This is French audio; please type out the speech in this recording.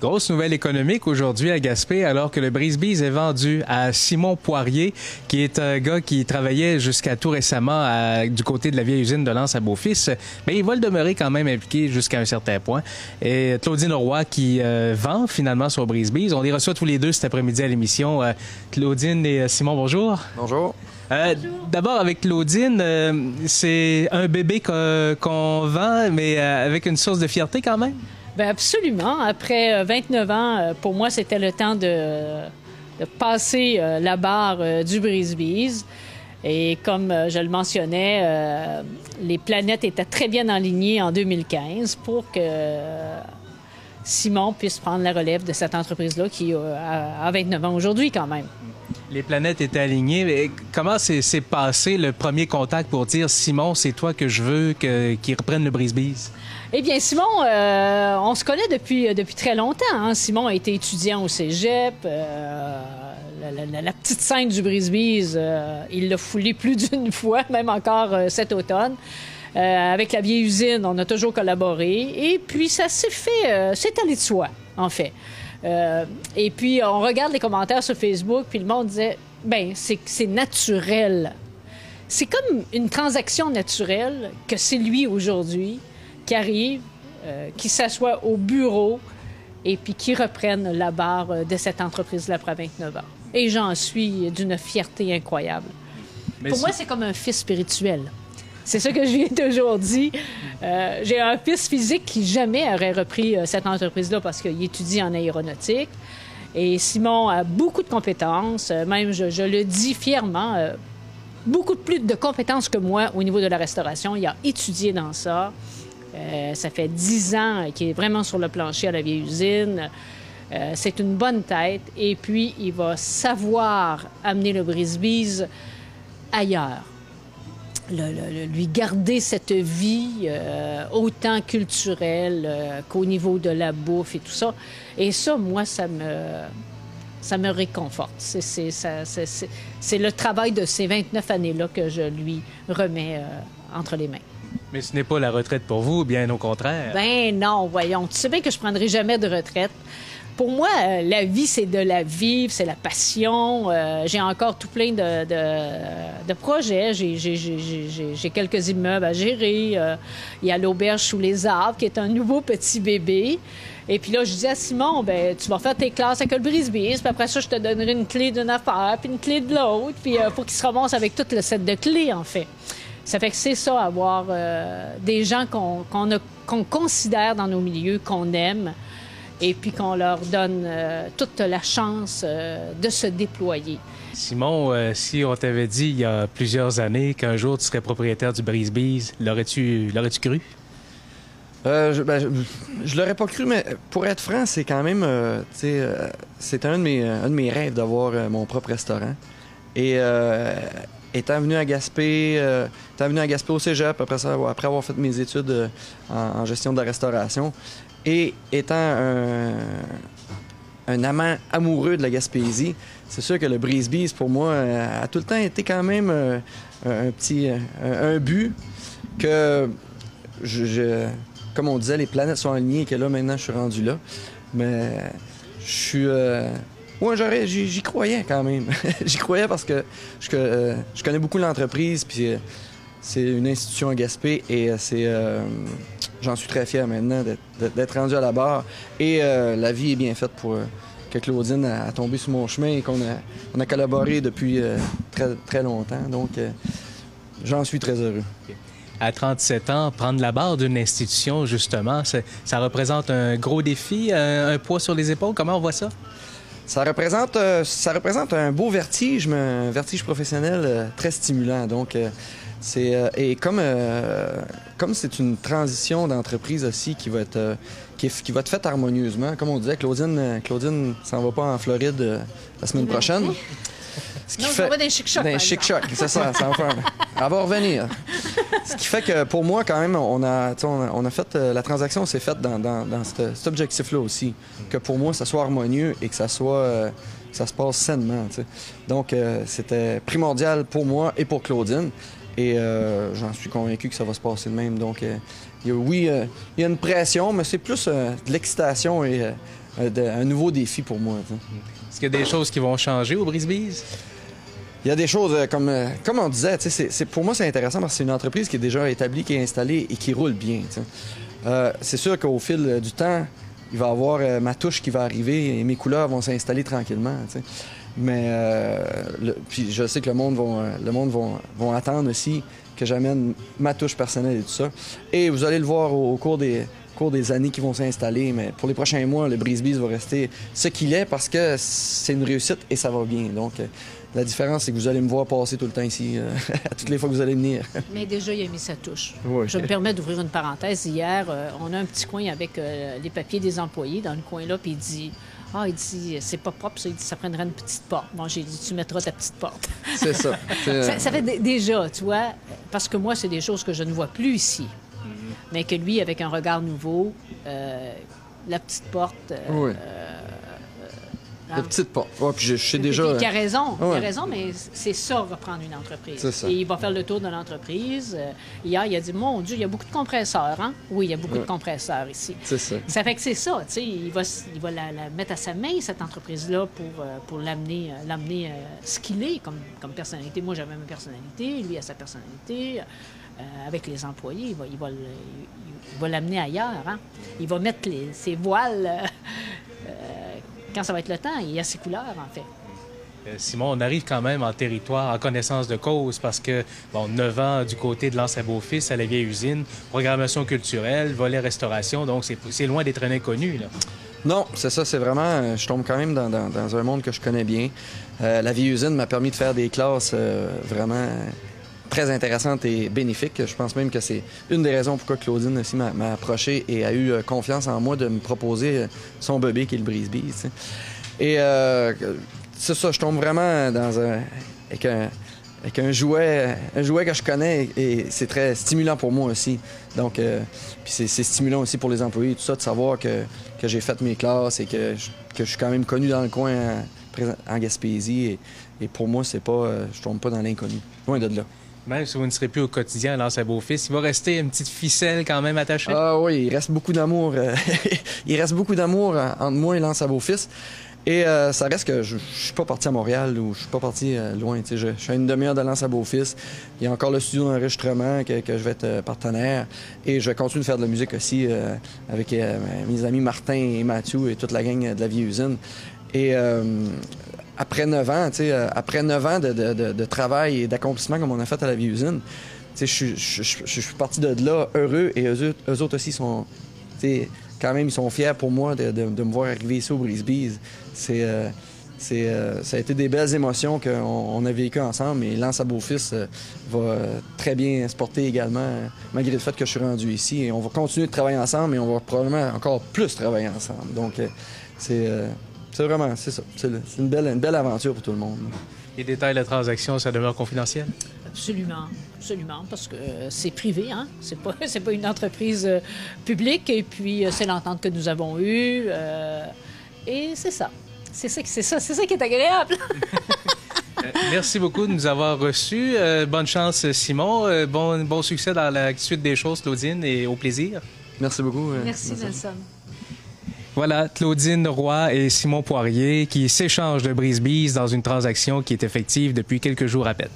Grosse nouvelle économique aujourd'hui à Gaspé, alors que le Brise-Bise est vendu à Simon Poirier, qui est un gars qui travaillait jusqu'à tout récemment du côté de la vieille usine de l'Anse-à-Beaufils. Mais il va le demeurer quand même impliqué jusqu'à un certain point. Et Claudine Roy qui vend finalement sur Brise-Bise. On les reçoit tous les deux cet après-midi à l'émission. Claudine et Simon, bonjour. Bonjour. D'abord, avec Claudine, c'est un bébé qu'on vend, mais avec une source de fierté quand même? Bien, absolument. Après 29 ans, pour moi, c'était le temps de passer la barre du Brise-Bise. Et comme je le mentionnais, les planètes étaient très bien alignées en 2015 pour que Simon puisse prendre la relève de cette entreprise-là qui a 29 ans aujourd'hui quand même. Les planètes étaient alignées. Mais comment s'est passé le premier contact pour dire « Simon, c'est toi que je veux qu'il reprenne le Brise-Bise ». Eh bien, Simon, on se connaît depuis très longtemps. Hein? Simon a été étudiant au cégep. La petite scène du Brise-Bise, il l'a foulée plus d'une fois, même encore cet automne. Avec la vieille usine, on a toujours collaboré. Et puis, ça s'est fait... c'est allé de soi, en fait. Et puis, on regarde les commentaires sur Facebook, puis le monde disait, bien, c'est naturel. C'est comme une transaction naturelle que c'est lui aujourd'hui qui arrive, qui s'assoit au bureau et puis qui reprenne la barre de cette entreprise-là après 29 ans. Et j'en suis d'une fierté incroyable. Mais Pour moi, c'est comme un fils spirituel. C'est ça que je lui ai toujours dit. J'ai un fils physique qui jamais aurait repris cette entreprise-là parce qu'il étudie en aéronautique. Et Simon a beaucoup de compétences, même, je le dis fièrement, beaucoup plus de compétences que moi au niveau de la restauration. Il a étudié dans ça. Ça fait 10 ans qu'il est vraiment sur le plancher à la vieille usine. C'est une bonne tête. Et puis, il va savoir amener le Brise-Bise ailleurs. Lui garder cette vie autant culturelle qu'au niveau de la bouffe et tout ça. Et ça, moi, ça me réconforte. C'est le travail de ces 29 années-là que je lui remets entre les mains. Mais ce n'est pas la retraite pour vous, bien au contraire. Ben non, voyons. Tu sais bien que je ne prendrai jamais de retraite. Pour moi, la vie, c'est de la vivre, c'est la passion. J'ai encore tout plein de projets. J'ai quelques immeubles à gérer. Il y a l'auberge sous les arbres, qui est un nouveau petit bébé. Et puis là, je disais à Simon, ben tu vas faire tes classes avec le Brise-Bise, puis après ça, je te donnerai une clé d'une affaire, puis une clé de l'autre, puis pour qu'il se ramasse avec tout le set de clés, en fait. Ça fait que c'est ça, avoir des gens qu'on considère dans nos milieux, qu'on aime, et puis qu'on leur donne toute la chance de se déployer. Simon, si on t'avait dit il y a plusieurs années qu'un jour tu serais propriétaire du Brise-Bise, l'aurais-tu cru? Je l'aurais pas cru, mais pour être franc, c'est quand même... c'est un de mes rêves d'avoir mon propre restaurant. Et... étant venu à Gaspé, au cégep, après avoir fait mes études en gestion de la restauration, et étant un amant amoureux de la Gaspésie, c'est sûr que le Brise-Bise, pour moi, a tout le temps été quand même un but que, comme on disait, les planètes sont alignées et que là, maintenant, je suis rendu là. Mais je suis... Oui, j'y croyais quand même. J'y croyais parce que je connais beaucoup l'entreprise, puis c'est une institution à Gaspé, et j'en suis très fier maintenant d'être rendu à la barre. Et la vie est bien faite pour que Claudine a tombé sur mon chemin et qu'on a collaboré depuis très, très longtemps. Donc, j'en suis très heureux. À 37 ans, prendre la barre d'une institution, justement, ça représente un gros défi, un poids sur les épaules. Comment on voit ça? Ça représente un beau vertige, mais un vertige professionnel très stimulant. Donc, et comme c'est une transition d'entreprise aussi qui va être qui va être faite harmonieusement, comme on disait, Claudine s'en va pas en Floride la semaine prochaine. Ce qui non, fait... je vois des chic-chocs. Des chic-chocs, c'est ça, ça va faire. Elle va revenir. Ce qui fait que pour moi, quand même, on a fait la transaction s'est faite dans cet objectif-là aussi. Que pour moi, ça soit harmonieux et que ça se passe sainement. T'sais. Donc, c'était primordial pour moi et pour Claudine. Et j'en suis convaincu que ça va se passer de même. Donc, oui, il y a une pression, mais c'est plus de l'excitation et un nouveau défi pour moi. Est-ce qu'il y a des choses qui vont changer au Brise-Bise? Il y a des choses, comme on disait, pour moi c'est intéressant parce que c'est une entreprise qui est déjà établie, qui est installée et qui roule bien. C'est sûr qu'au fil du temps, il va y avoir ma touche qui va arriver et mes couleurs vont s'installer tranquillement. Mais puis je sais que le monde va attendre aussi que j'amène ma touche personnelle et tout ça. Et vous allez le voir au cours des années qui vont s'installer, mais pour les prochains mois, le Brise-Bise va rester ce qu'il est parce que c'est une réussite et ça va bien. Donc, la différence, c'est que vous allez me voir passer tout le temps ici, à toutes les fois que vous allez venir. Mais déjà, il a mis sa touche. Oui. Je me permets d'ouvrir une parenthèse. Hier, on a un petit coin avec les papiers des employés dans le coin-là, puis il dit... Ah, il dit, c'est pas propre, ça, il dit, ça prendrait une petite porte. Bon, j'ai dit, tu mettras ta petite porte. C'est ça. Ça fait déjà, tu vois, parce que moi, c'est des choses que je ne vois plus ici. Mais que lui, avec un regard nouveau, la petpetite porte... oui. La petite porte. Oh, puis je sais déjà... Il a raison, il a raison, mais c'est ça, reprendre une entreprise. C'est ça. Et il va faire le tour de l'entreprise. Hier, il a dit, mon Dieu, il y a beaucoup de compresseurs, hein? Oui, il y a beaucoup de compresseurs ici. C'est ça. Ça fait que c'est ça, tu sais, il va la mettre à sa main, cette entreprise-là, pour l'amener ce qu'il est comme personnalité. Moi, j'avais ma personnalité, lui a sa personnalité. Avec les employés, il va l'amener ailleurs, hein? Il va mettre ses voiles... quand ça va être le temps, il y a ses couleurs, en fait. Simon, on arrive quand même en territoire, en connaissance de cause, parce que, bon, 9 ans du côté de l'Anse-à-Beaufils, à la Vieille-Usine, programmation culturelle, volet restauration, donc c'est loin d'être un inconnu, là. Non, c'est ça, c'est vraiment... Je tombe quand même dans un monde que je connais bien. La Vieille-Usine m'a permis de faire des classes vraiment... très intéressante et bénéfique. Je pense même que c'est une des raisons pourquoi Claudine aussi m'a approché et a eu confiance en moi de me proposer son bébé qui est le Brise-Bise. Et c'est ça, je tombe vraiment avec un jouet, que je connais et c'est très stimulant pour moi aussi. Donc, puis c'est stimulant aussi pour les employés et tout ça, de savoir que j'ai fait mes classes et que je suis quand même connu dans le coin en Gaspésie. Et pour moi, c'est pas, je tombe pas dans l'inconnu. Loin de là. Même si vous ne serez plus au quotidien à l'Anse-à-Beaufils, il va rester une petite ficelle quand même attachée. Ah oui, il reste beaucoup d'amour. Il reste beaucoup d'amour entre moi et l'Anse-à-Beaufils. Et ça reste que je ne suis pas parti à Montréal ou je suis pas parti loin. Je suis à une demi-heure de l'Anse-à-Beaufils. Il y a encore le studio d'enregistrement que je vais être partenaire. Et je vais continuer de faire de la musique aussi avec mes amis Martin et Mathieu et toute la gang de la Vieille-Usine. Et... après 9 ans, après 9 ans de travail et d'accomplissement comme on a fait à la Vieille-Usine, je suis parti de là heureux et eux autres aussi sont, quand même, ils sont fiers pour moi de me voir arriver ici au Brise-Bise. Ça a été des belles émotions qu'on a vécues ensemble et l'Anse-à-Beaufils va très bien se porter également, malgré le fait que je suis rendu ici. Et on va continuer de travailler ensemble et on va probablement encore plus travailler ensemble. Donc, c'est vraiment, c'est ça. C'est une belle aventure pour tout le monde. Les détails de la transaction, ça demeure confidentiel? Absolument, absolument, parce que c'est privé, hein? C'est pas une entreprise publique, et puis c'est l'entente que nous avons eue, et c'est ça. C'est ça qui est agréable! Merci beaucoup de nous avoir reçus. Bonne chance, Simon. Bon succès dans la suite des choses, Claudine, et au plaisir. Merci beaucoup. Merci, Nelson. Voilà, Claudine Roy et Simon Poirier qui s'échangent de Brise-Bise dans une transaction qui est effective depuis quelques jours à peine.